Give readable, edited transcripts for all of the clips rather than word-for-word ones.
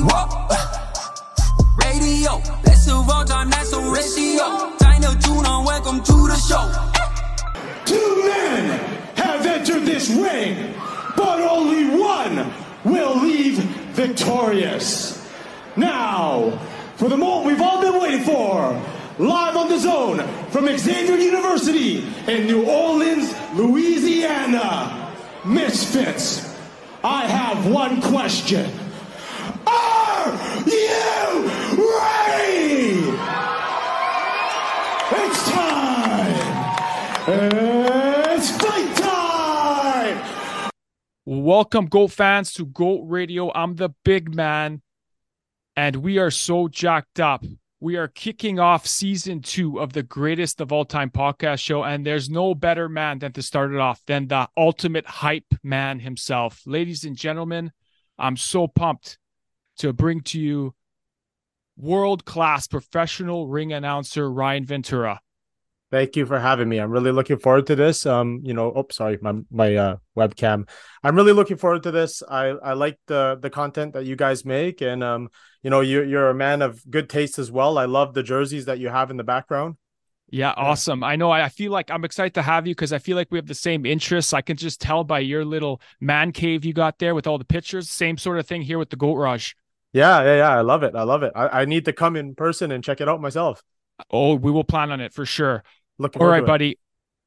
we walk. Radio, let's move on time, that's a ratio. Dino Juno, welcome to the show. 2 men have entered this ring, but only one will leave victorious. Now, for the moment we've all been waiting for, live on The Zone from Xavier University in New Orleans, Louisiana, Misfits. I have one question. Are you ready? It's time. It's fight time. Welcome, GOAT fans, to GOAT Radio. I'm the big man, and we are so jacked up. We are kicking off season 2 of the greatest of all time podcast show, and there's no better man than to start it off than the ultimate hype man himself. Ladies and gentlemen, I'm so pumped to bring to you world-class professional ring announcer Ryan Ventura. Thank you for having me. I'm really looking forward to this. Sorry, my webcam. I'm really looking forward to this. I like the content that you guys make, and you're a man of good taste as well. I love the jerseys that you have in the background. Yeah, awesome. I know. I feel like I'm excited to have you because I feel like we have the same interests. I can just tell by your little man cave you got there with all the pictures. Same sort of thing here with the Goat Raj. Yeah. I love it. I need to come in person and check it out myself. Oh, we will plan on it for sure. All right, buddy.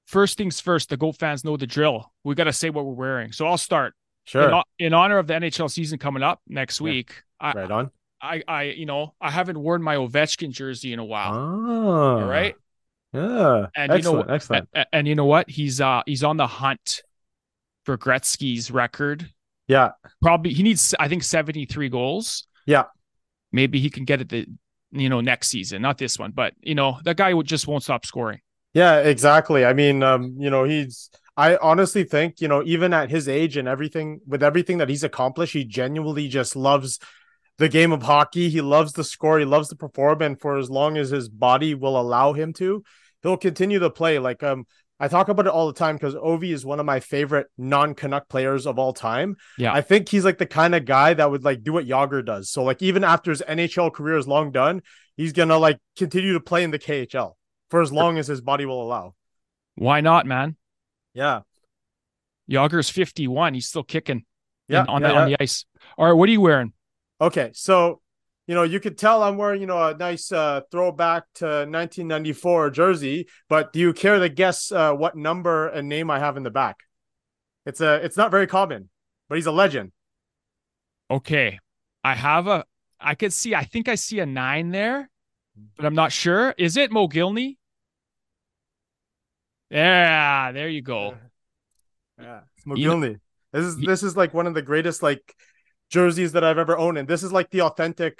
First things first, the GOAT fans know the drill. We got to say what we're wearing. So I'll start. Sure. In honor of the NHL season coming up next week. Yeah. Right on. I haven't worn my Ovechkin jersey in a while. Oh. All right. Yeah. And excellent. And you know what? He's on the hunt for Gretzky's record. Yeah. Probably he needs, I think, 73 goals. Yeah. Maybe he can get it next season, not this one, but that guy just won't stop scoring. Yeah, exactly. I mean, I honestly think, even at his age and everything that he's accomplished, he genuinely just loves the game of hockey. He loves the score. He loves to perform. And for as long as his body will allow him to, he'll continue to play. Like, I talk about it all the time because Ovi is one of my favorite non-Canuck players of all time. Yeah. I think he's like the kind of guy that would do what Yager does. So even after his NHL career is long done, he's going to continue to play in the KHL for as long as his body will allow. Why not, man? Yeah. Yager's 51. He's still kicking on the ice. All right. What are you wearing? Okay. So, you could tell I'm wearing, a nice throwback to 1994 jersey, but do you care to guess what number and name I have in the back? It's not very common, but he's a legend. Okay. I think I see a 9 there, but I'm not sure. Is it Mogilny? Yeah, there you go. Yeah. It's Mogilny. This is one of the greatest, jerseys that I've ever owned, and this is the authentic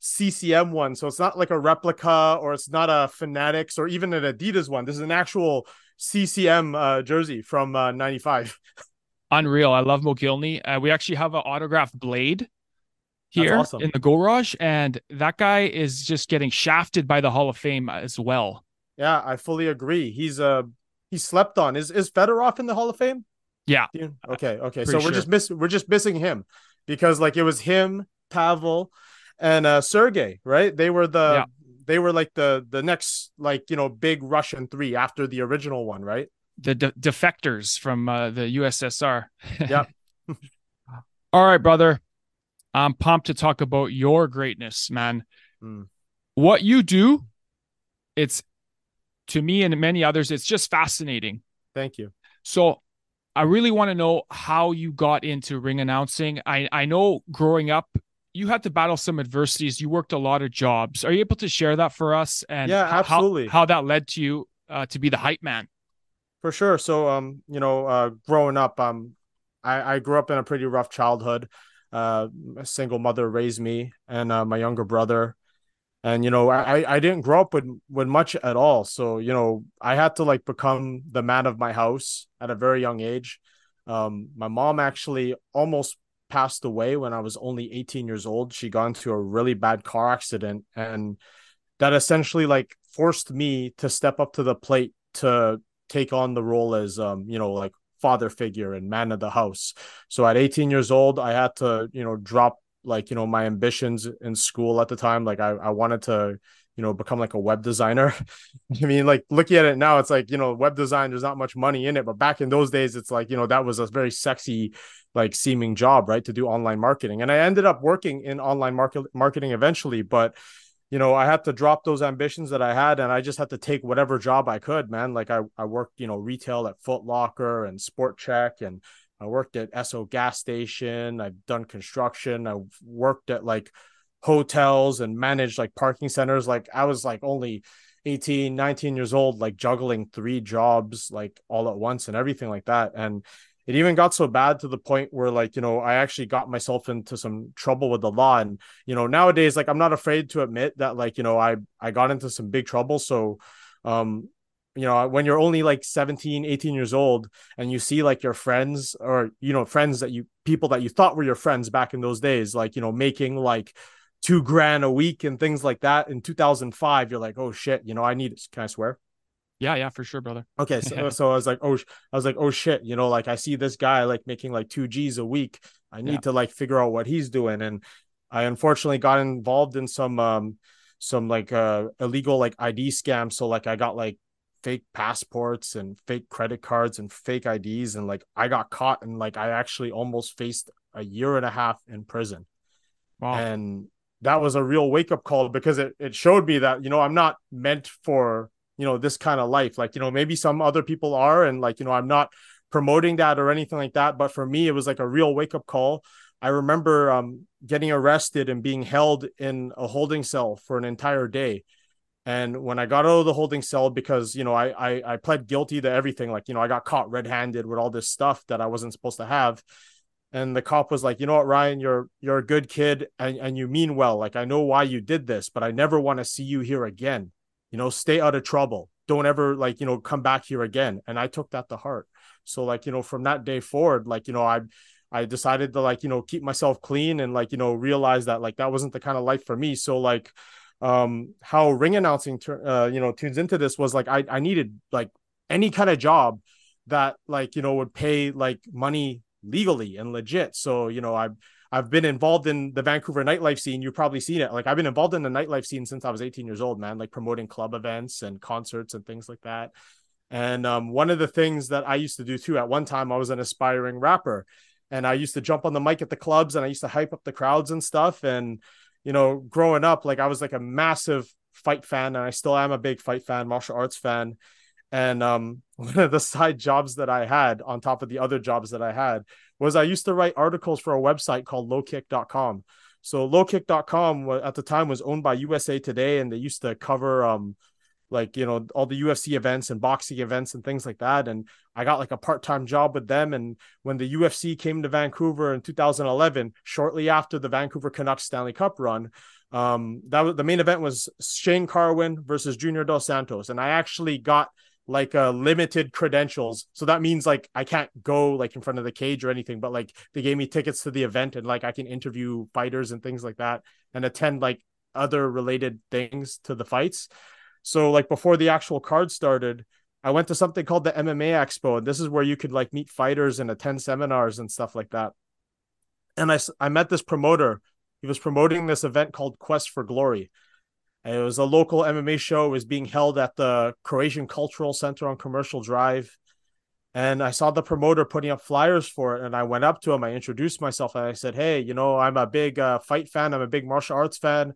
CCM one, so it's not a replica or it's not a Fanatics or even an Adidas one. This is an actual CCM jersey from 95. Unreal. I love Mogilny. We actually have an autographed blade here. Awesome. In the garage, and that guy is just getting shafted by the Hall of Fame as well. Yeah, I fully agree. He's slept on. Is Fedorov in the Hall of Fame? Yeah. Okay. So we're just missing him. Because it was him, Pavel, and Sergey, right? They were the next big Russian 3 after the original one, right? The defectors from the USSR. Yep. All right, brother. I'm pumped to talk about your greatness, man. Mm. What you do, it's to me and many others, it's just fascinating. Thank you. So I really want to know how you got into ring announcing. I know growing up, you had to battle some adversities. You worked a lot of jobs. Are you able to share that for us? And yeah, absolutely. How that led to you to be the hype man? For sure. So, growing up, I grew up in a pretty rough childhood. A single mother raised me and my younger brother. And, I didn't grow up with much at all. So, I had to become the man of my house at a very young age. My mom actually almost passed away when I was only 18 years old. She got into a really bad car accident, and that essentially forced me to step up to the plate to take on the role as, father figure and man of the house. So at 18 years old, I had to, drop like, you know, my ambitions in school at the time. Like I wanted to, you know, become like a web designer. I mean, like looking at it now, it's like, you know, web design, there's not much money in it, but back in those days, it's like, you know, that was a very sexy, like seeming job, right? To do online marketing. And I ended up working in online marketing eventually, but you know, I had to drop those ambitions that I had, and I just had to take whatever job I could, man. Like I worked, you know, retail at Foot Locker and Sport Check, and I worked at Esso gas station. I've done construction. I worked at like hotels and managed like parking centers. Like I was like only 18, 19 years old, like juggling three jobs, like all at once and everything like that. And it even got so bad to the point where, like, you know, I actually got myself into some trouble with the law. And, you know, nowadays, like, I'm not afraid to admit that, like, you know, I got into some big trouble. So, you know, when you're only like 17, 18 years old and you see like your friends or, you know, friends that you, people that you thought were your friends back in those days, like, you know, making like $2,000 a week and things like that in 2005, you're like, oh shit, you know, I need it. Can I swear? Yeah, for sure, brother. Okay, so I was like, oh shit, you know, like I see this guy like making like $2,000 a week. I need to like figure out what he's doing. And I unfortunately got involved in some like illegal like ID scam. So like I got like fake passports and fake credit cards and fake IDs, and like I got caught, and like I actually almost faced 1.5 years in prison. Wow. And that was a real wake up call, because it showed me that, you know, I'm not meant for, you know, this kind of life. Like, you know, maybe some other people are, and like, you know, I'm not promoting that or anything like that, but for me, it was like a real wake up call. I remember getting arrested and being held in a holding cell for an entire day. And when I got out of the holding cell, because, you know, I pled guilty to everything. Like, you know, I got caught red handed with all this stuff that I wasn't supposed to have. And the cop was like, you know what, Ryan, you're a good kid and you mean well. Like, I know why you did this, but I never want to see you here again. You know, stay out of trouble. Don't ever, like, you know, come back here again. And I took that to heart. So like, you know, from that day forward, like, you know, I decided to, like, you know, keep myself clean and, like, you know, realize that, like, that wasn't the kind of life for me. So like, how ring announcing, you know, tunes into this was like, I needed like any kind of job that, like, you know, would pay like money legally and legit. So, you know, I've been involved in the Vancouver nightlife scene. You've probably seen it. Like, I've been involved in the nightlife scene since I was 18 years old, man, like promoting club events and concerts and things like that. And one of the things that I used to do too, at one time, I was an aspiring rapper, and I used to jump on the mic at the clubs, and I used to hype up the crowds and stuff. And, you know, growing up, like, I was like a massive fight fan, and I still am a big fight fan, martial arts fan. And one of the side jobs that I had on top of the other jobs that I had was I used to write articles for a website called lowkick.com. So lowkick.com at the time was owned by USA Today, and they used to cover like, you know, all the UFC events and boxing events and things like that. And I got like a part-time job with them. And when the UFC came to Vancouver in 2011, shortly after the Vancouver Canucks Stanley Cup run, that was the main event, was Shane Carwin versus Junior Dos Santos. And I actually got like limited credentials. So that means like I can't go like in front of the cage or anything, but like they gave me tickets to the event, and like I can interview fighters and things like that, and attend like other related things to the fights. So like before the actual card started, I went to something called the MMA Expo, and this is where you could like meet fighters and attend seminars and stuff like that. And I met this promoter. He was promoting this event called Quest for Glory. It was a local MMA show. It was being held at the Croatian Cultural Center on Commercial Drive. And I saw the promoter putting up flyers for it. And I went up to him. I introduced myself, and I said, hey, you know, I'm a big fight fan. I'm a big martial arts fan.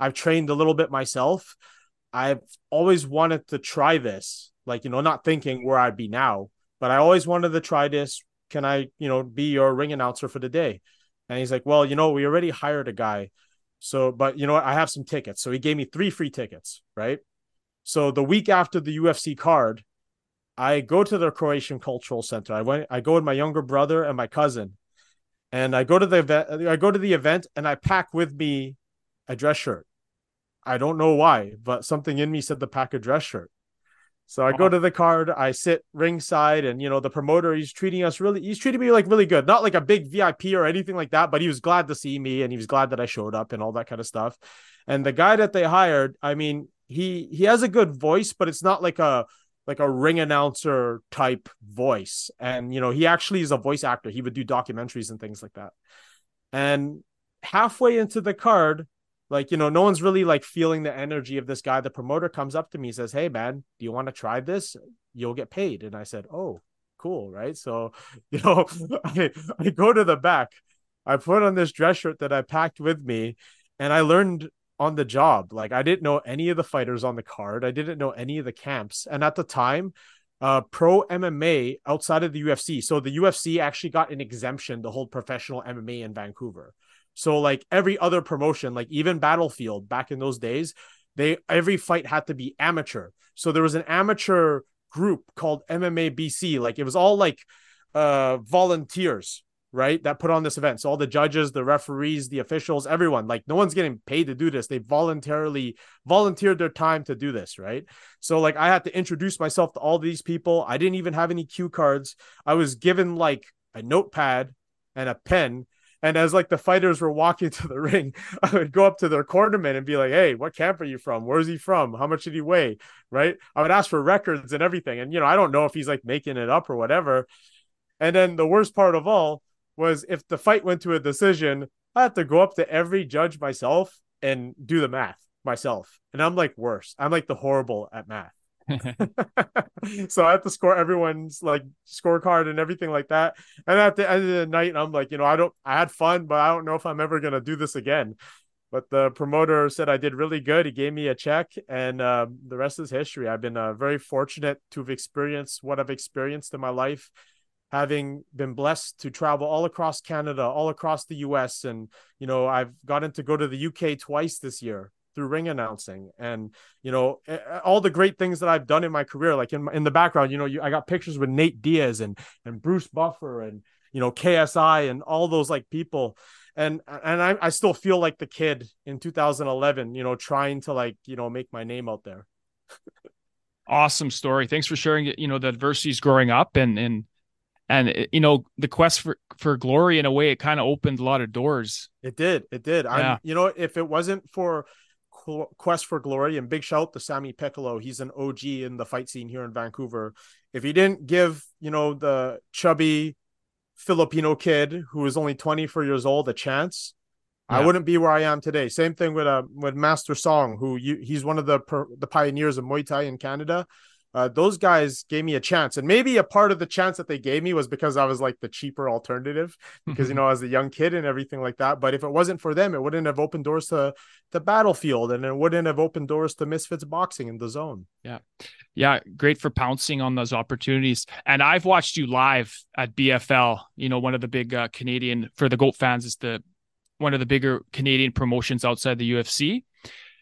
I've trained a little bit myself. I've always wanted to try this, like, you know, not thinking where I'd be now, but I always wanted to try this. Can I, you know, be your ring announcer for the day? And he's like, well, you know, we already hired a guy. So, but you know what? I have some tickets. So he gave me 3 free tickets, right? So the week after the UFC card, I go to the Croatian Cultural Center. I go with my younger brother and my cousin, and I go to the event. I go to the event, and I pack with me a dress shirt. I don't know why, but something in me said to pack a dress shirt. So I go to the card, I sit ringside, and, you know, the promoter, he's treating me like really good, not like a big VIP or anything like that, but he was glad to see me, and he was glad that I showed up and all that kind of stuff. And the guy that they hired, I mean, he has a good voice, but it's not like a ring announcer type voice. And, you know, he actually is a voice actor. He would do documentaries and things like that. And halfway into the card, like, you know, no one's really like feeling the energy of this guy. The promoter comes up to me, says, "Hey man, do you want to try this? You'll get paid." And I said, "Oh, cool." Right. So, you know, I go to the back, I put on this dress shirt that I packed with me, and I learned on the job. Like, I didn't know any of the fighters on the card. I didn't know any of the camps. And at the time, pro MMA outside of the UFC. So the UFC actually got an exemption to hold professional MMA in Vancouver. So like every other promotion, like even Battlefield back in those days, every fight had to be amateur. So there was an amateur group called MMA BC. Like it was all like volunteers, right? That put on this event. So all the judges, the referees, the officials, everyone, like no one's getting paid to do this. They volunteered their time to do this, right? So like I had to introduce myself to all these people. I didn't even have any cue cards. I was given like a notepad and a pen. And as like the fighters were walking to the ring, I would go up to their cornerman and be like, "Hey, what camp are you from? Where's he from? How much did he weigh?" Right? I would ask for records and everything. And, you know, I don't know if he's like making it up or whatever. And then the worst part of all was if the fight went to a decision, I had to go up to every judge myself and do the math myself. And I'm like worse. I'm like the horrible at math. So I have to score everyone's like scorecard and everything like that. And at the end of the night, I'm like, you know, I had fun, but I don't know if I'm ever going to do this again. But the promoter said I did really good. He gave me a check, and the rest is history. I've been very fortunate to have experienced what I've experienced in my life, having been blessed to travel all across Canada, all across the US. And, you know, I've gotten to go to the UK twice this year through ring announcing, and, you know, all the great things that I've done in my career, like in the background, you know, I got pictures with Nate Diaz and Bruce Buffer and, you know, KSI and all those like people. And I still feel like the kid in 2011, you know, trying to like, you know, make my name out there. Awesome story. Thanks for sharing it. You know, the adversities growing up and you know, the quest for glory, in a way, it kind of opened a lot of doors. It did. Yeah. You know, if it wasn't for Quest for Glory, and big shout to Sammy Piccolo, he's an OG in the fight scene here in Vancouver, if he didn't give, you know, the chubby Filipino kid who was only 24 years old a chance, yeah, I wouldn't be where I am today. Same thing with Master Song, who he's one of the pioneers of Muay Thai in Canada. Those guys gave me a chance, and maybe a part of the chance that they gave me was because I was like the cheaper alternative, because, you know, as a young kid and everything like that. But if it wasn't for them, it wouldn't have opened doors to the Battlefield, and it wouldn't have opened doors to Misfits Boxing in the Zone. Yeah. Yeah. Great for pouncing on those opportunities. And I've watched you live at BFL, you know, one of the big Canadian, for the GOAT fans, is one of the bigger Canadian promotions outside the UFC.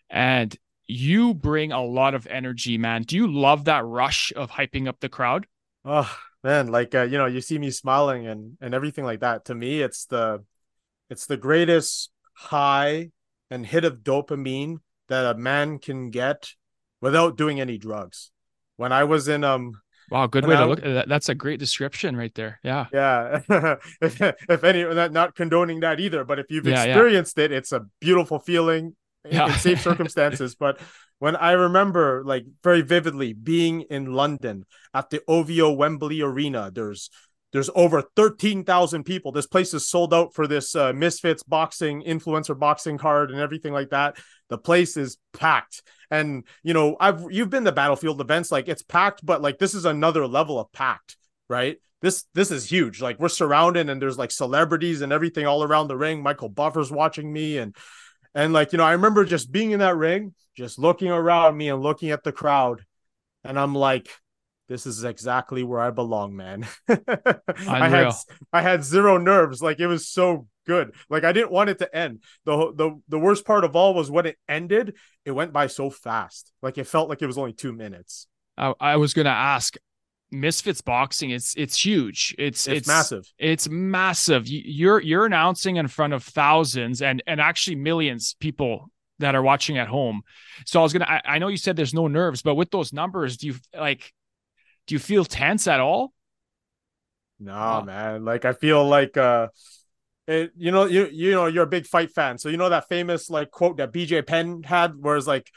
And you bring a lot of energy, man. Do you love that rush of hyping up the crowd? Oh man, like, you know, you see me smiling and everything like that. To me, it's the greatest high and hit of dopamine that a man can get without doing any drugs. When I was in wow, good way to look at that. That's a great description right there. Yeah. Yeah. If any, not condoning that either, but if you've experienced it, it's a beautiful feeling. In safe circumstances. But when I remember, like, very vividly being in London at the OVO Wembley Arena, there's over 13,000 people. This place is sold out for this Misfits Boxing influencer boxing card and everything like that. The place is packed. And, you know, you've been to Battlefield events, like it's packed, but like this is another level of packed, right? This is huge. Like, we're surrounded, and there's like celebrities and everything all around the ring. Michael Buffer's watching me, and like, you know, I remember just being in that ring, just looking around me and looking at the crowd. And I'm like, this is exactly where I belong, man. I had zero nerves. Like, it was so good. Like, I didn't want it to end. The worst part of all was when it ended, it went by so fast. Like, it felt like it was only 2 minutes. I was going to ask, Misfits Boxing, it's huge. It's massive. It's massive. You're announcing in front of thousands and actually millions people that are watching at home. So I know you said there's no nerves, but with those numbers, do you feel tense at all? No, man. Like, I feel like, you know, you know, you're a big fight fan. So, you know, that famous like quote that BJ Penn had, where it's like,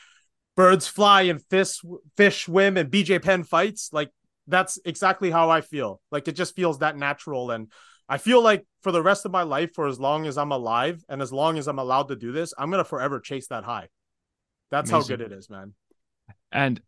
birds fly and fish swim and BJ Penn fights. Like, that's exactly how I feel. Like, it just feels that natural. And I feel like for the rest of my life, for as long as I'm alive and as long as I'm allowed to do this, I'm going to forever chase that high. That's amazing. How good it is, man. And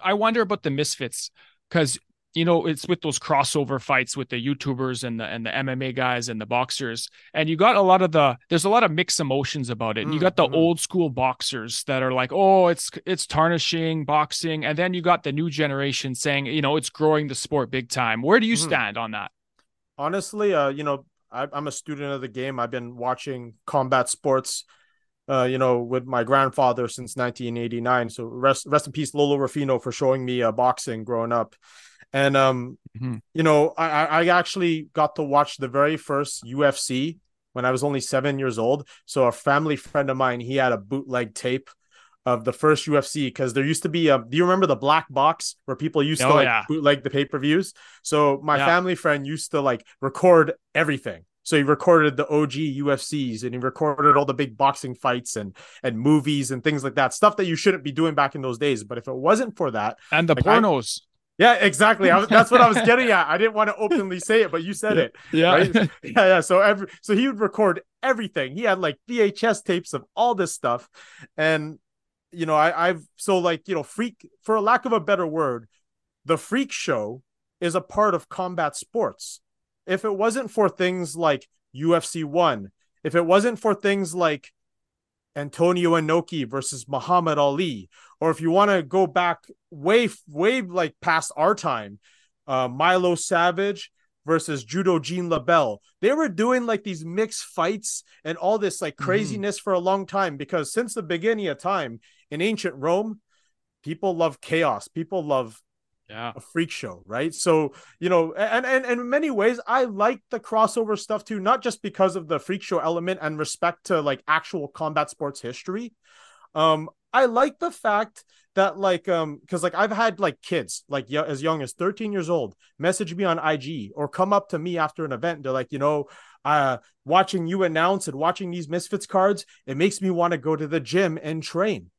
I wonder about the Misfits, because, you know, it's with those crossover fights with the YouTubers and the MMA guys and the boxers. And you got a lot of there's a lot of mixed emotions about it. And you got the old school boxers that are like, oh, it's tarnishing boxing. And then you got the new generation saying, you know, it's growing the sport big time. Where do you stand on that? Honestly, you know, I'm a student of the game. I've been watching combat sports, you know, with my grandfather since 1989. So rest in peace, Lolo Ruffino, for showing me boxing growing up. And, you know, I actually got to watch the very first UFC when I was only 7 years old. So a family friend of mine, he had a bootleg tape of the first UFC, because there used to be do you remember the black box where people used to bootleg the pay-per-views? So my family friend used to like record everything. So he recorded the OG UFCs and he recorded all the big boxing fights and movies and things like that, stuff that you shouldn't be doing back in those days. But if it wasn't for that, and the like pornos. Yeah, exactly. That's what I was getting at. I didn't want to openly say it, but you said it. Yeah. Right? Yeah. So he would record everything. He had like VHS tapes of all this stuff. And, you know, I've so like, you know, freak, for lack of a better word, the freak show is a part of combat sports. If it wasn't for things like UFC 1, if it wasn't for things like Antonio Inoki versus Muhammad Ali, or if you want to go back way like past our time, Milo Savage versus Judo Jean LaBelle, they were doing like these mixed fights and all this like craziness for a long time, because since the beginning of time in ancient Rome, people love chaos, people love a freak show, right? So, you know, and in many ways, I like the crossover stuff too, not just because of the freak show element and respect to like actual combat sports history. I like the fact that like, because like I've had like kids like as young as 13 years old message me on IG or come up to me after an event. And they're like, you know, watching you announce and watching these Misfits cards, it makes me want to go to the gym and train.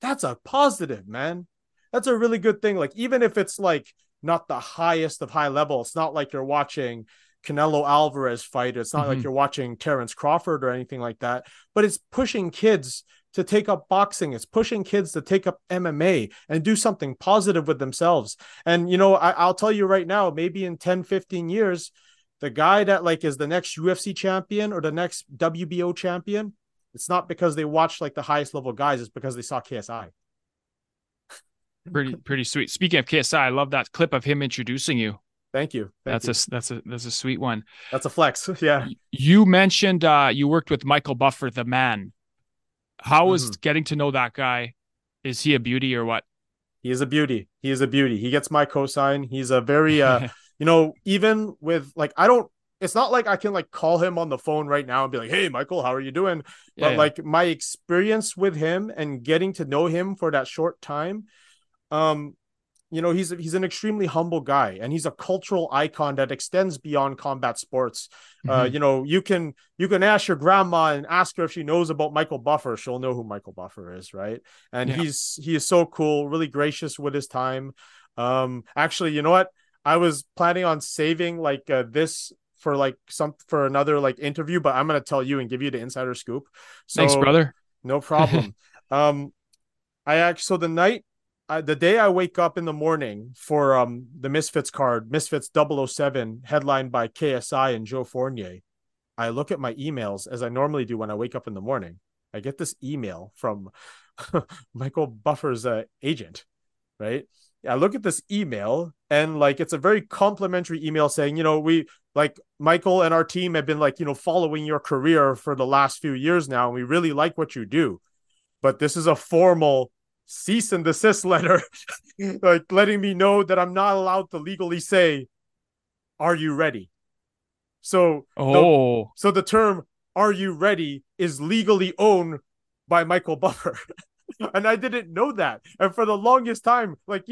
That's a positive, man. That's a really good thing. Like, even if it's like not the highest of high level, it's not like you're watching Canelo Alvarez fight. It's not like you're watching Terrence Crawford or anything like that, but it's pushing kids to take up boxing. It's pushing kids to take up MMA and do something positive with themselves. And, you know, I'll tell you right now, maybe in 10, 15 years, the guy that like is the next UFC champion or the next WBO champion, it's not because they watched like the highest level guys. It's because they saw KSI. Pretty sweet. Speaking of KSI, I love that clip of him introducing you. Thank you. That's a sweet one. That's a flex. Yeah. You mentioned you worked with Michael Buffer, the man. How is getting to know that guy? Is he a beauty or what? He is a beauty. He is a beauty. He gets my cosign. He's a very, you know, even with like, it's not like I can like call him on the phone right now and be like, hey, Michael, how are you doing? But like my experience with him and getting to know him for that short time, you know, he's an extremely humble guy, and he's a cultural icon that extends beyond combat sports. You know, you can ask your grandma and ask her if she knows about Michael Buffer. She'll know who Michael Buffer is, right? And he is so cool, really gracious with his time. Actually, you know what? I was planning on saving like this for like for another like interview, but I'm gonna tell you and give you the insider scoop. So, thanks, brother. No problem. The day I wake up in the morning for the Misfits card, Misfits 007, headlined by KSI and Joe Fournier, I look at my emails as I normally do when I wake up in the morning. I get this email from Michael Buffer's agent, right? I look at this email and like it's a very complimentary email saying, you know, we like Michael and our team have been like, you know, following your career for the last few years now, and we really like what you do. But this is a formal cease and desist letter, like letting me know that I'm not allowed to legally say, are you ready? So, so the term, are you ready, is legally owned by Michael Buffer. And I didn't know that. And for the longest time, like,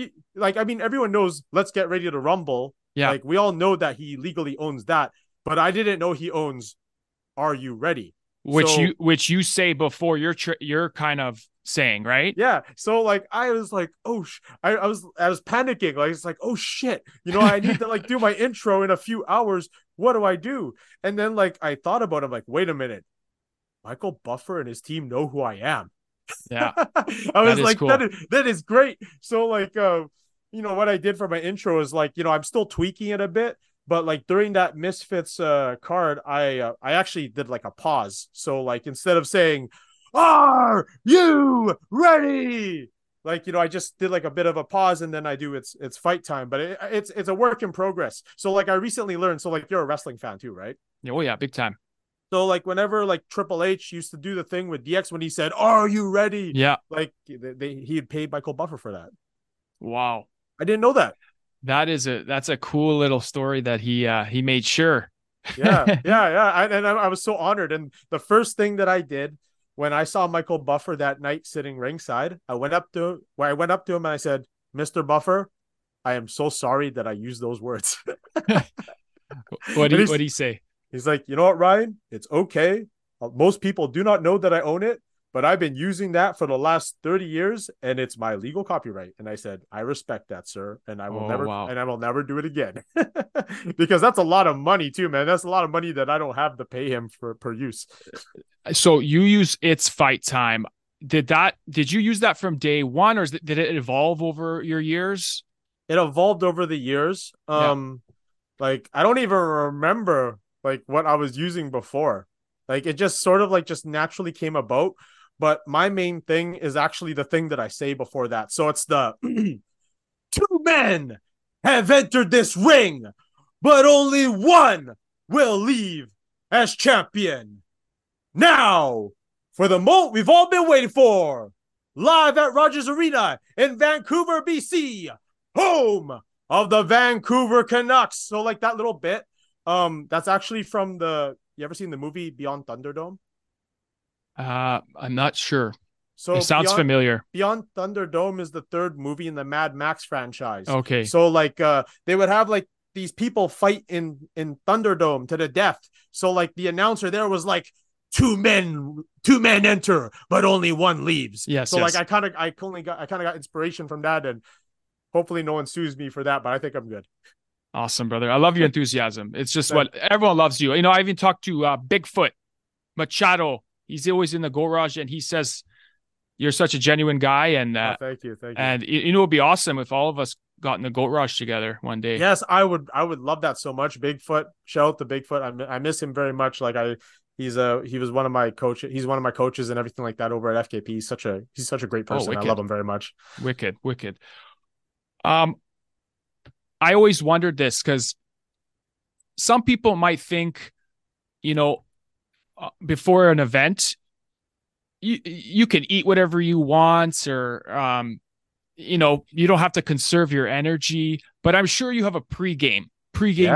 I mean, everyone knows, let's get ready to rumble. Yeah. Like we all know that he legally owns that, but I didn't know he owns, are you ready? Which you say before your kind of saying, right? Yeah. So like, I was like, oh, I was panicking. Like, it's like, oh shit, you know, I need to like do my intro in a few hours. What do I do? And then like, I thought about it. I'm like, wait a minute, Michael Buffer and his team know who I am. Yeah. I was like, cool. that is great. So like, you know, what I did for my intro is like, you know, I'm still tweaking it a bit, but like during that Misfits card, I actually did like a pause. So like, instead of saying, "Are you ready?" Like, you know, I just did like a bit of a pause, and then I do it's fight time, but it's a work in progress. So like, I recently learned, so like, you're a wrestling fan too, right? Yeah. Oh yeah. Big time. So like, whenever like Triple H used to do the thing with DX, when he said, "Are you ready?" Yeah. Like he had paid Michael Buffer for that. Wow. I didn't know that. That's a cool little story that he made sure. Yeah. I was so honored. And the first thing that I did when I saw Michael Buffer that night sitting ringside, I went up to him and I said, "Mr. Buffer, I am so sorry that I used those words." What did he say? He's like, "You know what, Ryan? It's okay. Most people do not know that I own it, but I've been using that for the last 30 years and it's my legal copyright." And I said, "I respect that, sir. And I will never do it again." Because that's a lot of money too, man. That's a lot of money that I don't have to pay him for per use. So you use "It's Fight Time." Did you use that from day one, or did it evolve over your years? It evolved over the years. Like, I don't even remember like what I was using before. Like, it just sort of like just naturally came about. But my main thing is actually the thing that I say before that. So it's the "Two men have entered this ring, but only one will leave as champion. Now, for the moment we've all been waiting for, live at Rogers Arena in Vancouver, BC, home of the Vancouver Canucks." So like that little bit, that's actually from you ever seen the movie Beyond Thunderdome? I'm not sure. So it sounds familiar. Beyond Thunderdome is the third movie in the Mad Max franchise. Okay. So like, they would have like these people fight in Thunderdome to the death. So like the announcer there was like, two men enter, but only one leaves. Yes. So like, I kind of got inspiration from that, and hopefully no one sues me for that, but I think I'm good. Awesome, brother. I love your enthusiasm. It's just what everyone loves you. You know, I even talked to Bigfoot Machado. He's always in the garage, and he says, "You're such a genuine guy." And thank you. And you know, it'd be awesome if all of us got in the Goat Rush together one day. Yes, I would love that so much. Bigfoot, shout out to Bigfoot. I miss him very much. Like, he was one of my coaches. He's one of my coaches and everything like that over at FKP. He's such a great person. I love him very much. Wicked. I always wondered this, because some people might think, you know, before an event, you can eat whatever you want, or you know, you don't have to conserve your energy. But I'm sure you have a pregame routine,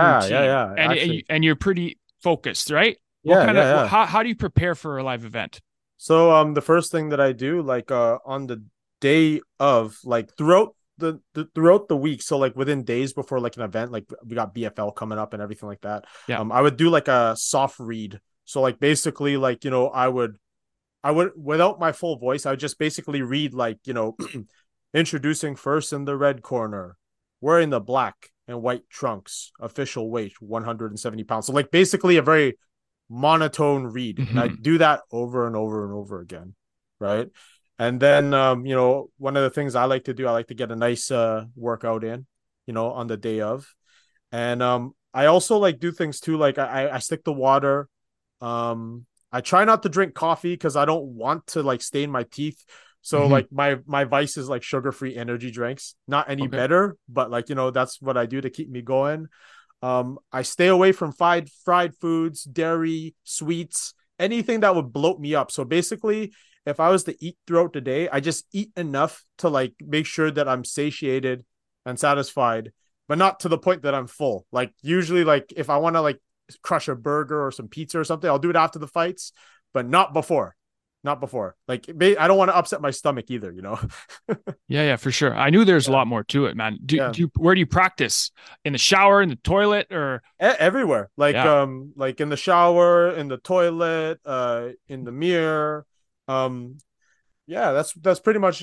and you're pretty focused, right? Yeah. How do you prepare for a live event? So the first thing that I do, like on the day of, like throughout the week, so like within days before like an event, like we got BFL coming up and everything like that. Yeah. I would do like a soft read. So like basically, like, you know, I would without my full voice, I would just basically read, like, you know, introducing first in the red corner, wearing the black and white trunks, official weight 170 pounds. So like basically a very monotone read. Mm-hmm. And I do that over and over and over again. Right. And then, you know, one of the things I like to do, I like to get a nice workout in, you know, on the day of. And I also like do things too. Like I stick to water. I try not to drink coffee because I don't want to like stain my teeth. So mm-hmm. like my vice is like sugar-free energy drinks, not any better, but like, you know, that's what I do to keep me going. I stay away from fried foods, dairy, sweets, anything that would bloat me up. So basically, if I was to eat throughout the day, I just eat enough to like make sure that I'm satiated and satisfied, but not to the point that I'm full. Like usually, like if I want to like crush a burger or some pizza or something, I'll do it after the fights, but not before. Like, I don't want to upset my stomach either, you know. yeah for sure. I knew there's a lot more to it, man. Where do you practice? In the shower, in the toilet, or everywhere? Like like in the shower, in the toilet, in the mirror. Yeah, that's pretty much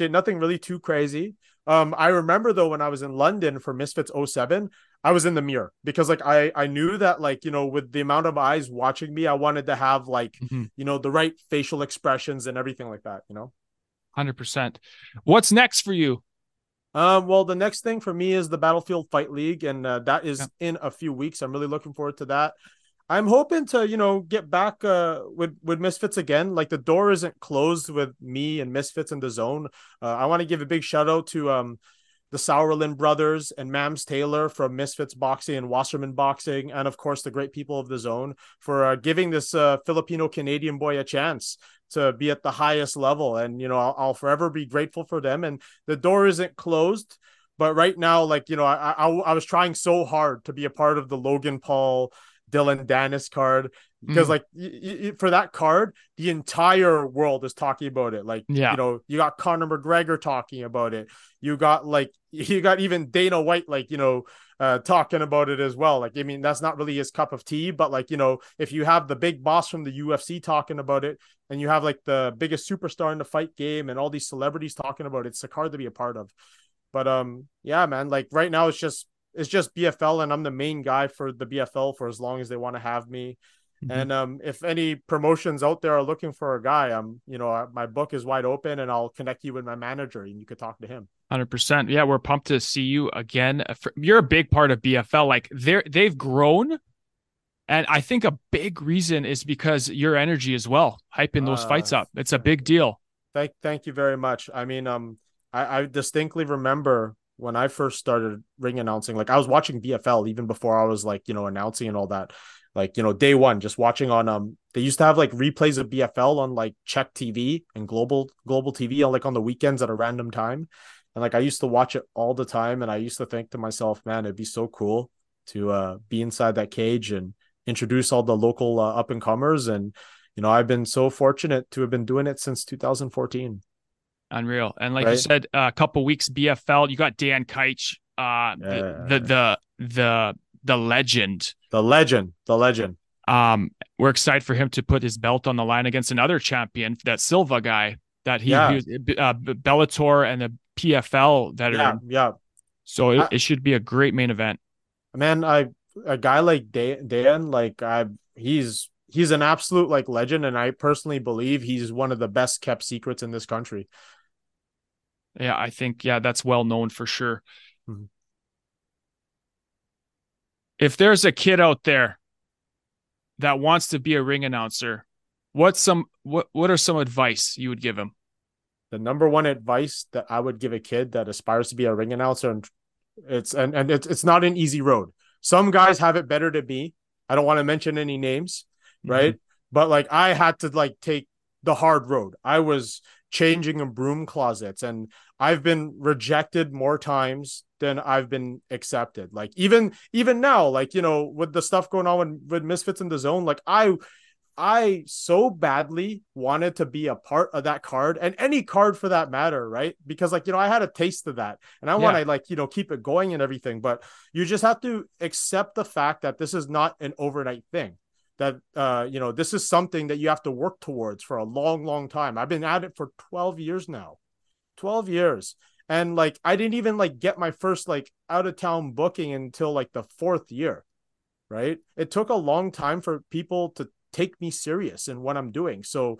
it. Nothing really too crazy. I remember though, when I was in London for Misfits 07, I was in the mirror because like I knew that like, you know, with the amount of eyes watching me, I wanted to have like, you know, the right facial expressions and everything like that, you know. 100%. What's next for you? Well, the next thing for me is the Battlefield Fight League, and that is in a few weeks. I'm really looking forward to that. I'm hoping to, you know, get back with Misfits again. Like, the door isn't closed with me and Misfits in the Zone. I want to give a big shout out to the Sauerland brothers and Mams Taylor from Misfits Boxing and Wasserman Boxing, and of course the great people of the Zone for giving this Filipino Canadian boy a chance to be at the highest level. And you know, I'll forever be grateful for them. And the door isn't closed. But right now, like, you know, I was trying so hard to be a part of the Logan Paul, Dylan Dennis card, because like for that card, the entire world is talking about it. Like, you know, you got Conor McGregor talking about it. You got even Dana White, like, you know, talking about it as well. Like, I mean, that's not really his cup of tea, but like, you know, if you have the big boss from the UFC talking about it, and you have like the biggest superstar in the fight game and all these celebrities talking about it, it's a card to be a part of. But yeah, man, like right now it's just BFL, and I'm the main guy for the BFL for as long as they want to have me. And if any promotions out there are looking for a guy, you know, my book is wide open, and I'll connect you with my manager, and you could talk to him. 100%. Yeah, we're pumped to see you again. You're a big part of BFL. Like, they've grown, and I think a big reason is because your energy as well, hyping those fights up. It's a big deal. Thank you very much. I mean, I distinctly remember when I first started ring announcing, like I was watching BFL even before I was like, you know, announcing and all that, like, you know, day one, just watching on, they used to have like replays of BFL on like Czech TV and global TV on like on the weekends at a random time. And like, I used to watch it all the time. And I used to think to myself, man, it'd be so cool to be inside that cage and introduce all the local up and comers. And, you know, I've been so fortunate to have been doing it since 2014. Unreal. And like you said, a couple weeks BFL, you got Dan Keitch, the legend. The legend. We're excited for him to put his belt on the line against another champion, that Silva guy that he was, Bellator and the PFL that are So it should be a great main event. Man, a guy like Dan, like he's an absolute like legend, and I personally believe he's one of the best kept secrets in this country. Yeah, I think, that's well known for sure. Mm-hmm. If there's a kid out there that wants to be a ring announcer, what are some advice you would give him? The number one advice that I would give a kid that aspires to be a ring announcer, and it's not an easy road. Some guys have it better to be. I don't want to mention any names, right? But like I had to like take the hard road. I was changing in broom closets, and I've been rejected more times than I've been accepted. Like even now, like, you know, with the stuff going on with Misfits in the Zone, like I so badly wanted to be a part of that card, and any card for that matter, right? Because like, you know, I had a taste of that, and I want to like, you know, keep it going and everything, but you just have to accept the fact that this is not an overnight thing, that, you know, this is something that you have to work towards for a long, long time. I've been at it for 12 years now, 12 years. And like, I didn't even like get my first like out of town booking until like the fourth year, right? It took a long time for people to take me serious in what I'm doing. So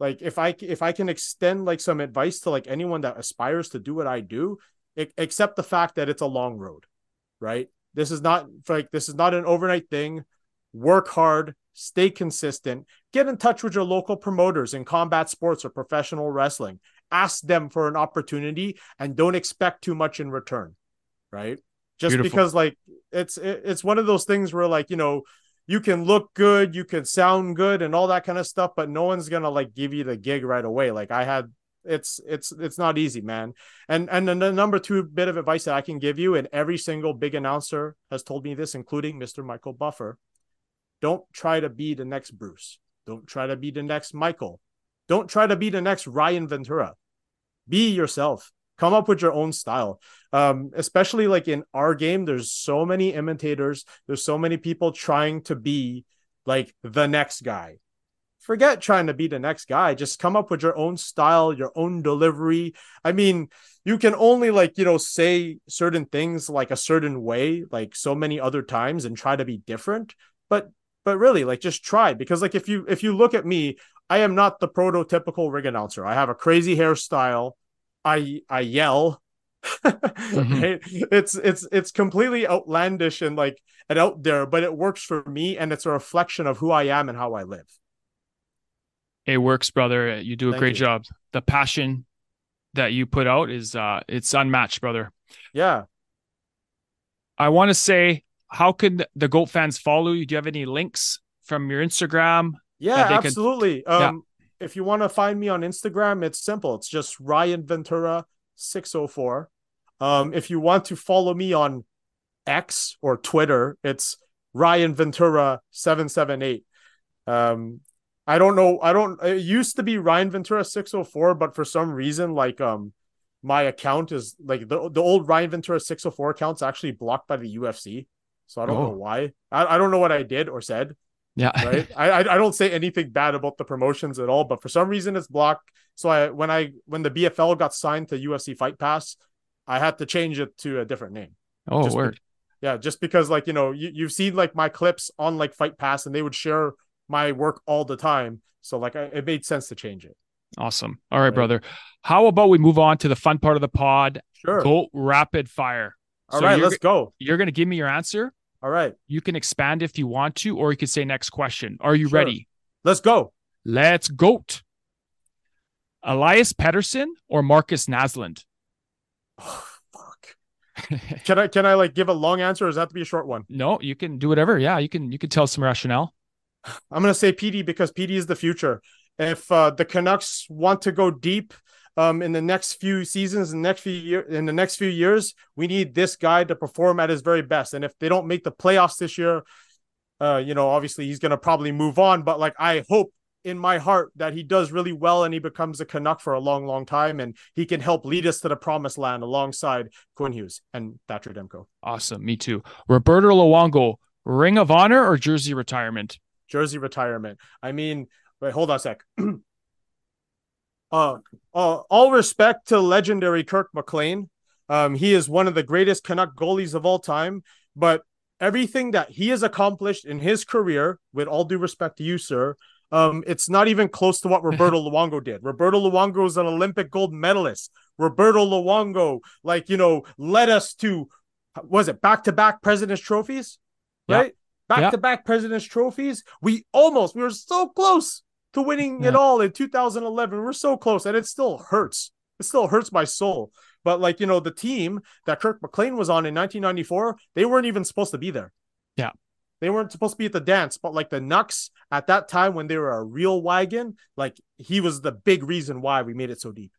like, if I can extend like some advice to like anyone that aspires to do what I do, accept the fact that it's a long road, right? This is not an overnight thing. Work hard, stay consistent, get in touch with your local promoters in combat sports or professional wrestling, ask them for an opportunity, and don't expect too much in return. Right. Just Beautiful. Because like, it's one of those things where like, you know, you can look good, you can sound good and all that kind of stuff, but no one's going to like give you the gig right away. Like I had, it's not easy, man. And the number two bit of advice that I can give you, and every single big announcer has told me this, including Mr. Michael Buffer: don't try to be the next Bruce. Don't try to be the next Michael. Don't try to be the next Ryan Ventura. Be yourself. Come up with your own style, especially like in our game. There's so many imitators. There's so many people trying to be like the next guy. forget trying to be the next guy. Just come up with your own style, your own delivery. I mean, you can only say certain things like a certain way, like so many other times, and try to be different. But really, just try, because if you look at me, I am not the prototypical ring announcer. I have a crazy hairstyle. I yell. Right? It's completely outlandish and out there, but it works for me, and it's a reflection of who I am and how I live. It works, brother. You do a great job. The passion that you put out is it's unmatched, brother. Yeah. I want to say, how can the GOAT fans follow you? Do you have any links from your Instagram? Yeah, absolutely. If you want to find me on Instagram, it's simple. It's just Ryan Ventura 604. If you want to follow me on X or Twitter, it's Ryan Ventura 778. I don't know. It used to be Ryan Ventura 604, but for some reason, my account is the old Ryan Ventura 604 account's actually blocked by the UFC. So I don't know why. I don't know what I did or said. Yeah. Right. I don't say anything bad about the promotions at all, but for some reason it's blocked. So when the BFL got signed to UFC Fight Pass, I had to change it to a different name. Oh, word. Yeah. Just because you've seen my clips on Fight Pass, and they would share my work all the time. So it made sense to change it. Awesome. All right, brother. How about we move on to the fun part of the pod? Sure. Go rapid fire. All right, let's go. You're going to give me your answer. All right. You can expand if you want to, or you could say next question. Are you ready? Let's go. Let's goat. Elias Pettersson or Marcus Naslund? Oh, fuck. Can I give a long answer, or does that have to be a short one? No, you can do whatever. Yeah, you can tell some rationale. I'm going to say PD, because PD is the future. If the Canucks want to go deep in the next few seasons, in the next few years, we need this guy to perform at his very best. And if they don't make the playoffs this year, obviously he's going to probably move on. But I hope in my heart that he does really well and he becomes a Canuck for a long, long time, and he can help lead us to the promised land alongside Quinn Hughes and Thatcher Demko. Awesome. Me too. Roberto Luongo, Ring of Honor or jersey retirement? Jersey retirement. I mean, wait, hold on a sec. All respect to legendary Kirk McLean. He is one of the greatest Canuck goalies of all time, but everything that he has accomplished in his career, with all due respect to you, sir, it's not even close to what Roberto Luongo did. Roberto Luongo is an Olympic gold medalist. Roberto Luongo, led us to, back-to-back President's Trophies, right? Yep. Back-to-back President's Trophies. We were so close to winning it all in 2011. We're so close, and it still hurts. It still hurts my soul. But the team that Kirk McLean was on in 1994, they weren't even supposed to be there. Yeah. They weren't supposed to be at the dance, but the Canucks at that time, when they were a real wagon, he was the big reason why we made it so deep.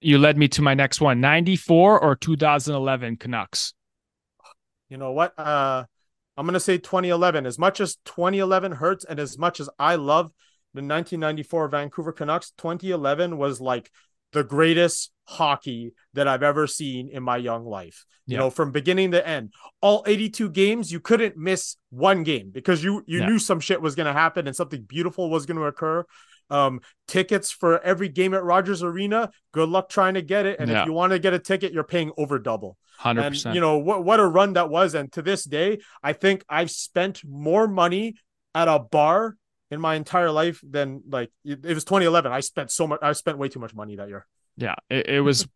You led me to my next one. 94 or 2011 Canucks? You know what? I'm going to say 2011. As much as 2011 hurts, and as much as I love the 1994 Vancouver Canucks, 2011 was the greatest hockey that I've ever seen in my young life. Yeah. From beginning to end, all 82 games, you couldn't miss one game, because you knew some shit was going to happen and something beautiful was going to occur. Tickets for every game at Rogers Arena. Good luck trying to get it. And if you want to get a ticket, you're paying over double. 100%. And what a run that was. And to this day, I think I've spent more money at a bar in my entire life than it was 2011. I spent so much. I spent way too much money that year. Yeah. It was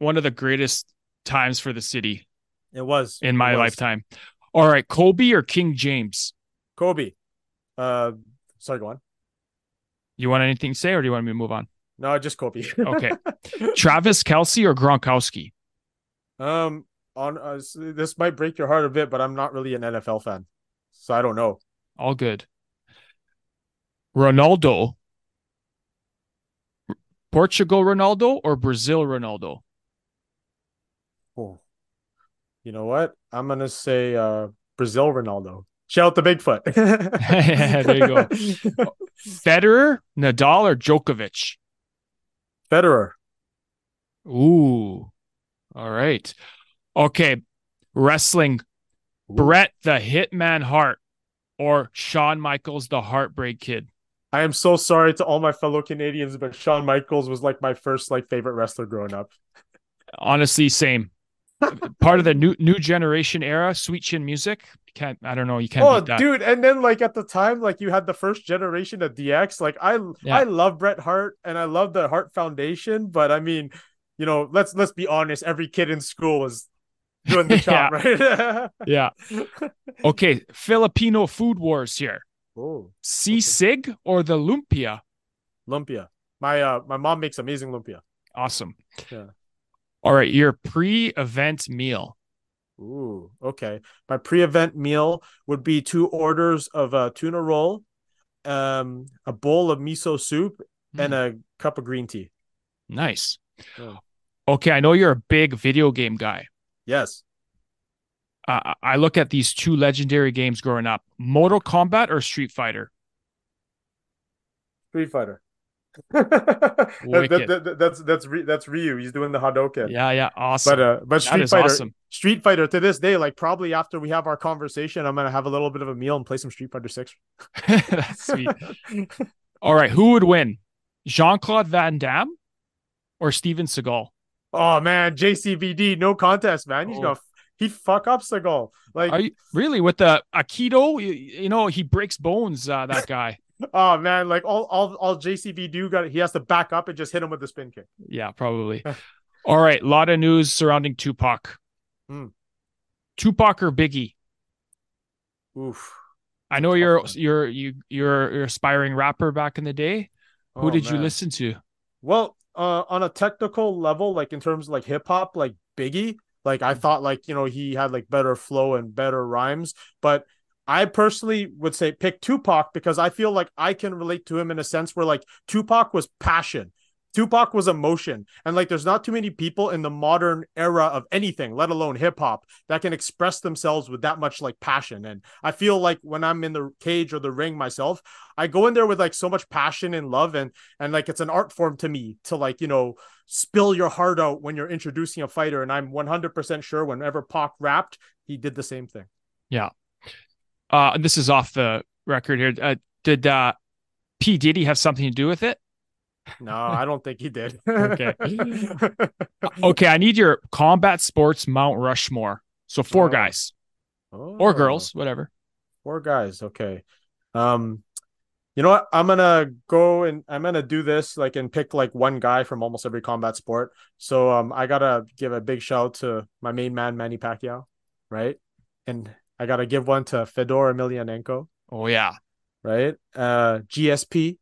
one of the greatest times for the city. It was in my lifetime. All right. Kobe or King James? Kobe. Sorry, go on. You want anything to say, or do you want me to move on? No, just Kobe. Okay. Travis Kelce or Gronkowski? This might break your heart a bit, but I'm not really an NFL fan, so I don't know. All good. Ronaldo. Portugal Ronaldo or Brazil Ronaldo? Oh, you know what? I'm going to say Brazil Ronaldo. Shout out to Bigfoot. Yeah, there you go. Federer, Nadal, or Djokovic? Federer. Ooh. All right. Okay. Wrestling. Ooh. Bret the Hitman Hart or Shawn Michaels the Heartbreak Kid? I am so sorry to all my fellow Canadians, but Shawn Michaels was like my first like favorite wrestler growing up. Honestly, same. Part of the new generation era, sweet chin music. You can't. Oh, that. Dude! And then like at the time, like you had the first generation of DX. Like I love Bret Hart and I love the Hart Foundation, but I mean, you know, let's be honest. Every kid in school was doing the job, right? Yeah. Okay, Filipino food wars here. Oh, sisig or the lumpia? Lumpia. My mom makes amazing lumpia. Awesome. Yeah. All right, your pre-event meal. Ooh, okay. My pre-event meal would be 2 orders of a tuna roll, a bowl of miso soup, and a cup of green tea. Nice. Yeah. Okay, I know you're a big video game guy. Yes. I look at these 2 legendary games growing up. Mortal Kombat or Street Fighter? Street Fighter. That's Ryu. He's doing the Hadouken. Yeah, awesome. But Street Fighter, awesome. Street Fighter to this day, like probably after we have our conversation, I'm gonna have a little bit of a meal and play some Street Fighter 6. That's sweet. All right, who would win, Jean-Claude Van Damme or Steven Seagal? Oh man, JCVD, no contest, man. He's gonna fuck up Seagal. Like, are you really with the Aikido? You know he breaks bones. That guy. Oh man, like all JCB do got it. He has to back up and just hit him with the spin kick. Yeah, probably. All right, a lot of news surrounding Tupac. Tupac or Biggie? Oof. I know you're aspiring rapper back in the day. Who did you listen to? Well, on a technical level, like in terms of like hip hop, like Biggie, like I thought like, you know, he had like better flow and better rhymes, but I personally would say pick Tupac because I feel like I can relate to him in a sense where like Tupac was passion. Tupac was emotion. And like, there's not too many people in the modern era of anything, let alone hip hop, that can express themselves with that much like passion. And I feel like when I'm in the cage or the ring myself, I go in there with like so much passion and love. And like, it's an art form to me to like, you know, spill your heart out when you're introducing a fighter. And I'm 100% sure whenever Pac rapped, he did the same thing. Yeah. This is off the record here. Did P. Diddy have something to do with it? No, I don't think he did. Okay. Okay, I need your combat sports Mount Rushmore. So 4 guys. Or girls, whatever. 4 guys, okay. You know what? I'm going to go and I'm going to do this like and pick like 1 guy from almost every combat sport. So I got to give a big shout out to my main man, Manny Pacquiao, right? And I got to give one to Fedor Emelianenko. Oh, yeah. Right? GSP.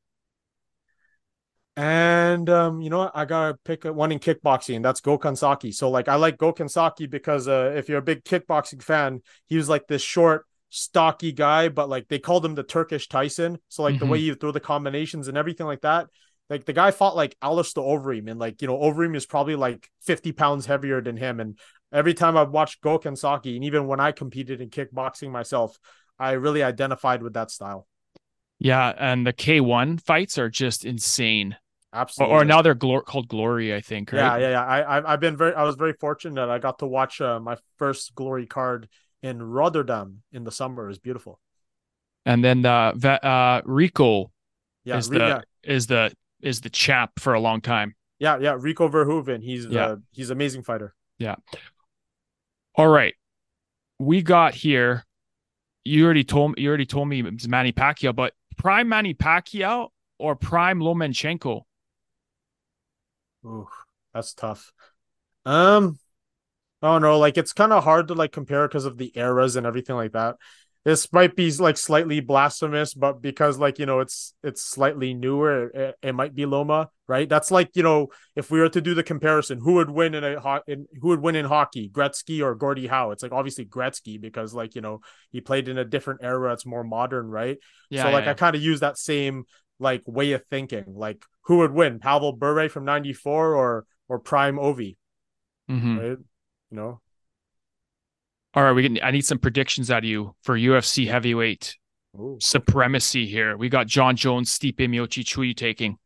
And, you know what? I got to pick one in kickboxing. That's Gokhan Saki. So, like, I like Gokhan Saki because if you're a big kickboxing fan, he was, like, this short, stocky guy. But, like, they called him the Turkish Tyson. So, like, the way you throw the combinations and everything like that. Like, the guy fought, like, Alistair Overeem. And, like, you know, Overeem is probably, like, 50 pounds heavier than him. And every time I've watched Gokhan Saki, and even when I competed in kickboxing myself, I really identified with that style. Yeah, and the K1 fights are just insane. Absolutely. Or now they're called Glory, I think, right? Yeah. I was very fortunate that I got to watch my first Glory card in Rotterdam in the summer. It was beautiful. And then Rico is the champ for a long time. Yeah, Rico Verhoeven. He's an amazing fighter. Yeah. All right. We got here. You already told me it was Manny Pacquiao, but prime Manny Pacquiao or prime Lomachenko? Ooh, that's tough. I don't know. Like it's kind of hard to like compare because of the eras and everything like that. This might be like slightly blasphemous, but because like, you know, it's slightly newer, it might be Loma, right? That's like, you know, if we were to do the comparison, who would win in hockey, Gretzky or Gordie Howe? It's like obviously Gretzky because like, you know, he played in a different era. It's more modern, right? Yeah. So like I kind of use that same like way of thinking, like who would win, Pavel Bure from '94 or prime Ovi, right? You know. All right, I need some predictions out of you for UFC heavyweight supremacy here. We got John Jones, Stipe Miocic. Who are you taking?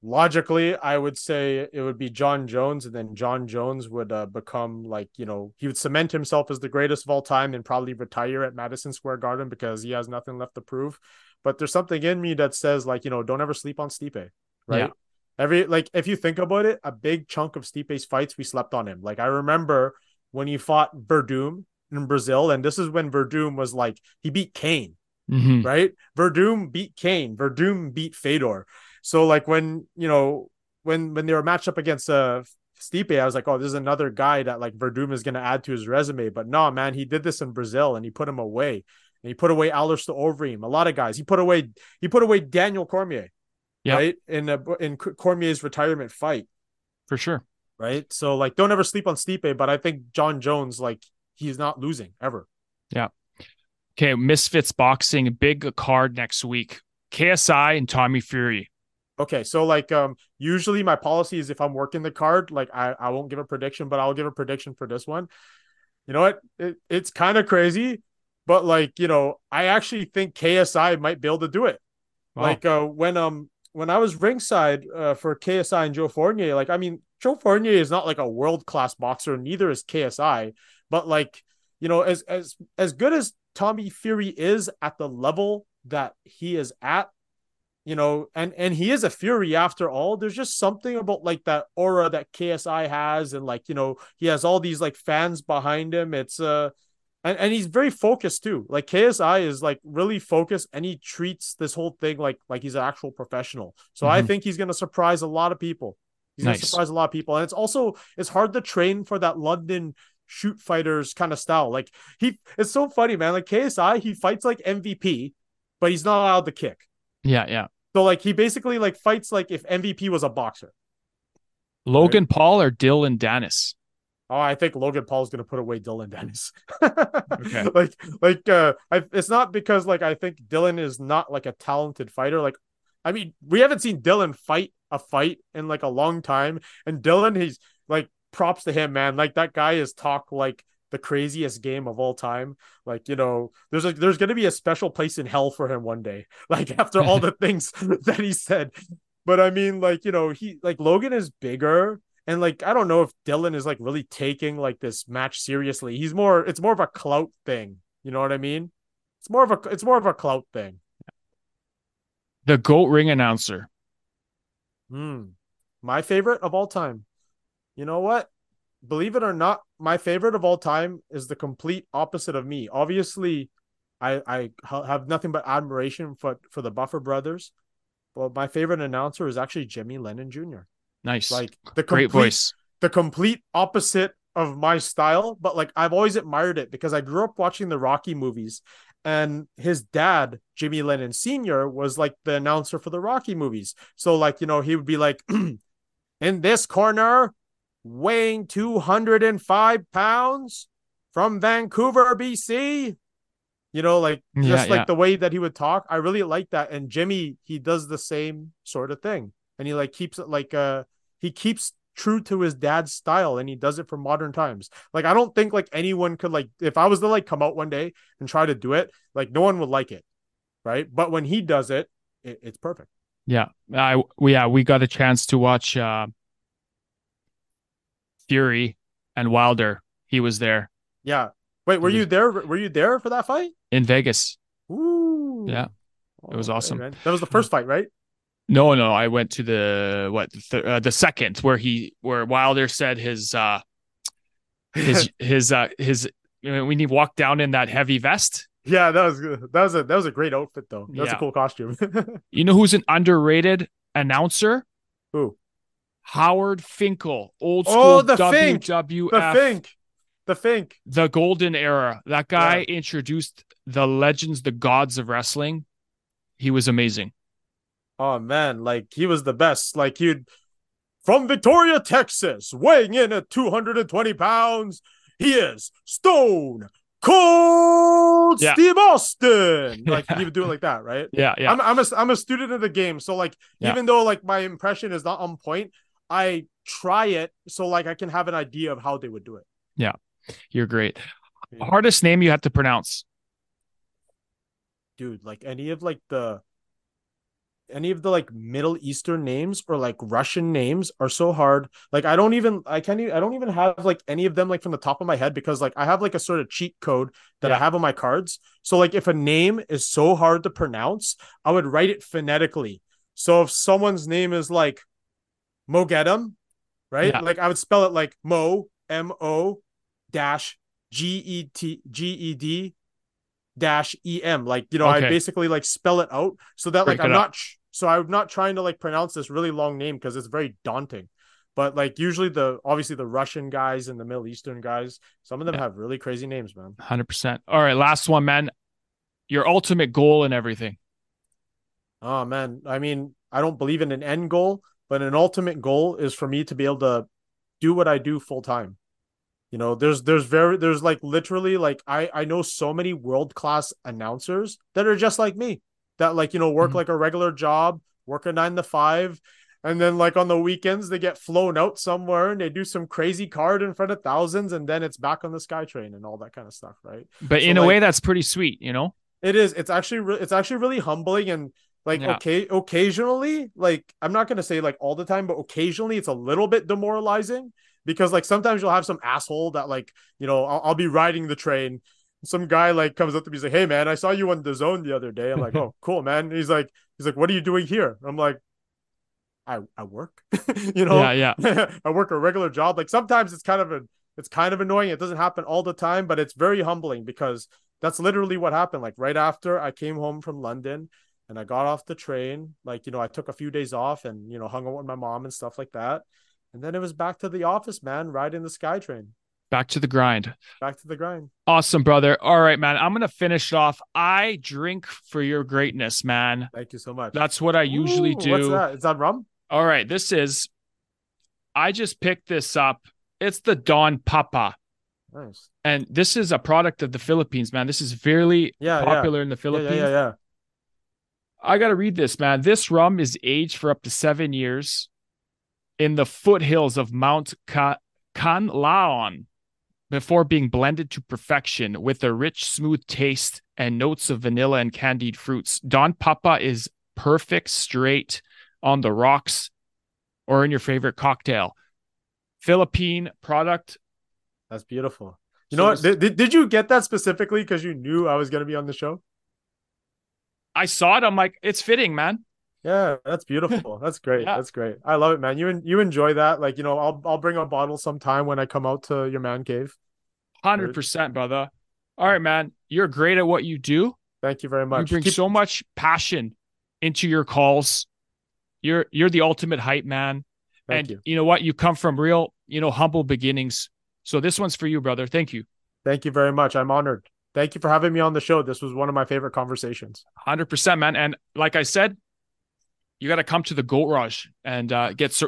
Logically, I would say it would be John Jones, and then John Jones would become like, you know, he would cement himself as the greatest of all time and probably retire at Madison Square Garden because he has nothing left to prove. But there's something in me that says, like, you know, don't ever sleep on Stipe, right? Yeah. If you think about it, a big chunk of Stipe's fights, we slept on him. Like, I remember when he fought Verdum in Brazil, and this is when Verdum was like, he beat Kane, mm-hmm. right? Verdum beat Kane. Verdum beat Fedor. So, like, when, you know, when they were matched up against Stipe, I was like, oh, this is another guy that, like, Verdum is going to add to his resume. But no, man, he did this in Brazil, and he put him away. And he put away Alistair Overeem, a lot of guys. He put away Daniel Cormier, yep. right? In Cormier's retirement fight. For sure. Right? So, like, don't ever sleep on Stipe, but I think John Jones, like, he's not losing ever. Yeah. Okay, Misfits Boxing, big card next week. KSI and Tommy Fury. Okay, so, like, usually my policy is if I'm working the card, like, I won't give a prediction, but I'll give a prediction for this one. You know what? It's kind of crazy. But, like, you know, I actually think KSI might be able to do it. Wow. Like, when I was ringside for KSI and Joe Fournier, like, I mean, Joe Fournier is not like a world-class boxer. Neither is KSI. But, like, you know, as good as Tommy Fury is at the level that he is at, you know, and he is a Fury after all. There's just something about, like, that aura that KSI has. And, like, you know, he has all these, like, fans behind him. It's And he's very focused too. Like, KSI is, like, really focused, and he treats this whole thing like he's an actual professional. So mm-hmm. I think he's going to surprise a lot of people. He's nice. Going to surprise a lot of people. And it's hard to train for that London shoot fighters kind of style. Like, it's so funny, man. Like, KSI, he fights like MVP, but he's not allowed to kick. Yeah. Yeah. So, like, he basically, like, fights like if MVP was a boxer. Logan right? Paul or Dylan Dennis? Oh, I think Logan Paul is going to put away Dylan Dennis. Okay. It's not because, like, I think Dylan is not, like, a talented fighter. Like, I mean, we haven't seen Dylan fight a fight in, like, a long time. And Dylan, he's, like, props to him, man. Like, that guy is talk like the craziest game of all time. Like, you know, there's going to be a special place in hell for him one day. Like, after all the things that he said. But I mean, like, you know, he, like, Logan is bigger. And, like, I don't know if Dylan is, like, really taking, like, this match seriously. It's more of a clout thing. You know what I mean? It's more of a clout thing. The GOAT ring announcer. My favorite of all time. You know what? Believe it or not, my favorite of all time is the complete opposite of me. Obviously, I have nothing but admiration for the Buffer brothers. But my favorite announcer is actually Jimmy Lennon Jr. Nice. Like, great voice. The complete opposite of my style, but, like, I've always admired it because I grew up watching the Rocky movies, and his dad, Jimmy Lennon Sr., was, like, the announcer for the Rocky movies. So, like, you know, he would be like, in this corner, weighing 205 pounds from Vancouver, BC. You know, like, the way that he would talk. I really like that. And Jimmy, he does the same sort of thing. And he, like, keeps it like he keeps true to his dad's style, and he does it for modern times. Like, I don't think, like, anyone could, like, if I was to, like, come out one day and try to do it, like, no one would like it, right? But when he does it, it's perfect. Yeah, we got a chance to watch Fury and Wilder. He was there. Yeah. Wait, were you there? Were you there for that fight in Vegas? Ooh. Yeah, it was awesome. Man. That was the first fight, right? No, I went to the second where Wilder said his when he walked down in that heavy vest. Yeah, that was a great outfit though. That's a cool costume. You know who's an underrated announcer? Who? Howard Finkel, old school WWF. The Fink. The golden era. That guy introduced the legends, the gods of wrestling. He was amazing. Oh, man, like, he was the best. Like, from Victoria, Texas, weighing in at 220 pounds, he is Stone Cold Steve Austin. Like, he would do it like that, right? Yeah, yeah. I'm a student of the game, so, like, even though, like, my impression is not on point, I try it so, like, I can have an idea of how they would do it. Yeah, you're great. Yeah. Hardest name you have to pronounce? Dude, like, any of, like, the any of the like Middle Eastern names or like Russian names are so hard. Like I don't even have like any of them like from the top of my head, because like I have like a sort of cheat code that I have on my cards. So like if a name is so hard to pronounce, I would write it phonetically. So if someone's name is like Mogedem, right? Yeah. Like I would spell it like Mo, M-O dash G-E-T G-E-D dash E-M. Like, you know, okay. I basically like spell it out so that like I'm not trying to like pronounce this really long name because it's very daunting. But like usually obviously the Russian guys and the Middle Eastern guys, some of them have really crazy names, man. 100%. All right. Last one, man. Your ultimate goal and everything. Oh man. I mean, I don't believe in an end goal, but an ultimate goal is for me to be able to do what I do full time. You know, there's like literally like I know so many world-class announcers that are just like me that like, you know, work like a regular job, work a 9 to 5. And then like on the weekends, they get flown out somewhere and they do some crazy card in front of thousands. And then it's back on the SkyTrain and all that kind of stuff. Right. But so, in a way that's pretty sweet. You know, it is. It's actually really humbling and like, okay, occasionally, like I'm not going to say like all the time, but occasionally it's a little bit demoralizing. Because like sometimes you'll have some asshole that like, you know, I'll be riding the train. Some guy like comes up to me and is like, hey man, I saw you on The Zone the other day. I'm like, oh, cool, man. And he's like, what are you doing here? I'm like, I work, you know, I work a regular job. Like sometimes it's kind of annoying. It doesn't happen all the time, but it's very humbling because that's literally what happened. Like right after I came home from London and I got off the train, like, you know, I took a few days off and, you know, hung out with my mom and stuff like that. And then it was back to the office, man, riding the SkyTrain. Back to the grind. Back to the grind. Awesome, brother. All right, man. I'm going to finish off. I drink for your greatness, man. Thank you so much. That's what I usually do. What's that? Is that rum? All right. I just picked this up. It's the Don Papa. Nice. And this is a product of the Philippines, man. This is really popular in the Philippines. Yeah. I got to read this, man. This rum is aged for up to 7 years. In the foothills of Mount Kanlaon before being blended to perfection with a rich, smooth taste and notes of vanilla and candied fruits. Don Papa is perfect straight on the rocks or in your favorite cocktail. Philippine product. That's beautiful. You know what? Did you get that specifically because you knew I was going to be on the show? I saw it. I'm like, it's fitting, man. Yeah, that's beautiful. That's great. Yeah. That's great. I love it, man. You enjoy that. Like, you know, I'll bring a bottle sometime when I come out to your man cave. 100%, brother. All right, man. You're great at what you do. Thank you very much. You bring so much passion into your calls. You're the ultimate hype man. Thank you. You know what? You come from real, you know, humble beginnings. So this one's for you, brother. Thank you. Thank you very much. I'm honored. Thank you for having me on the show. This was one of my favorite conversations. 100%, man. And like I said, you got to come to the Goat Rush and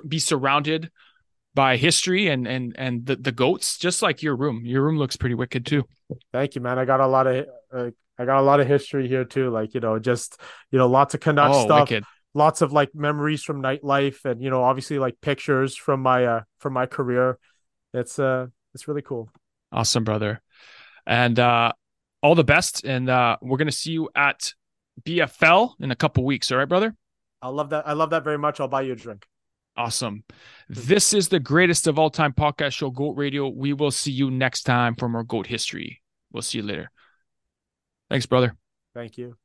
be surrounded by history and the goats, just like your room. Your room looks pretty wicked too. Thank you, man. I got a lot of history here too. Like, you know, just, you know, lots of Canuck stuff, wicked. Lots of like memories from nightlife, and, you know, obviously like pictures from my career. It's really cool. Awesome, brother. And all the best. And we're going to see you at BFL in a couple weeks. All right, brother. I love that. I love that very much. I'll buy you a drink. Awesome. This is the greatest of all time podcast show, GOAT Radio. We will see you next time for more GOAT history. We'll see you later. Thanks, brother. Thank you.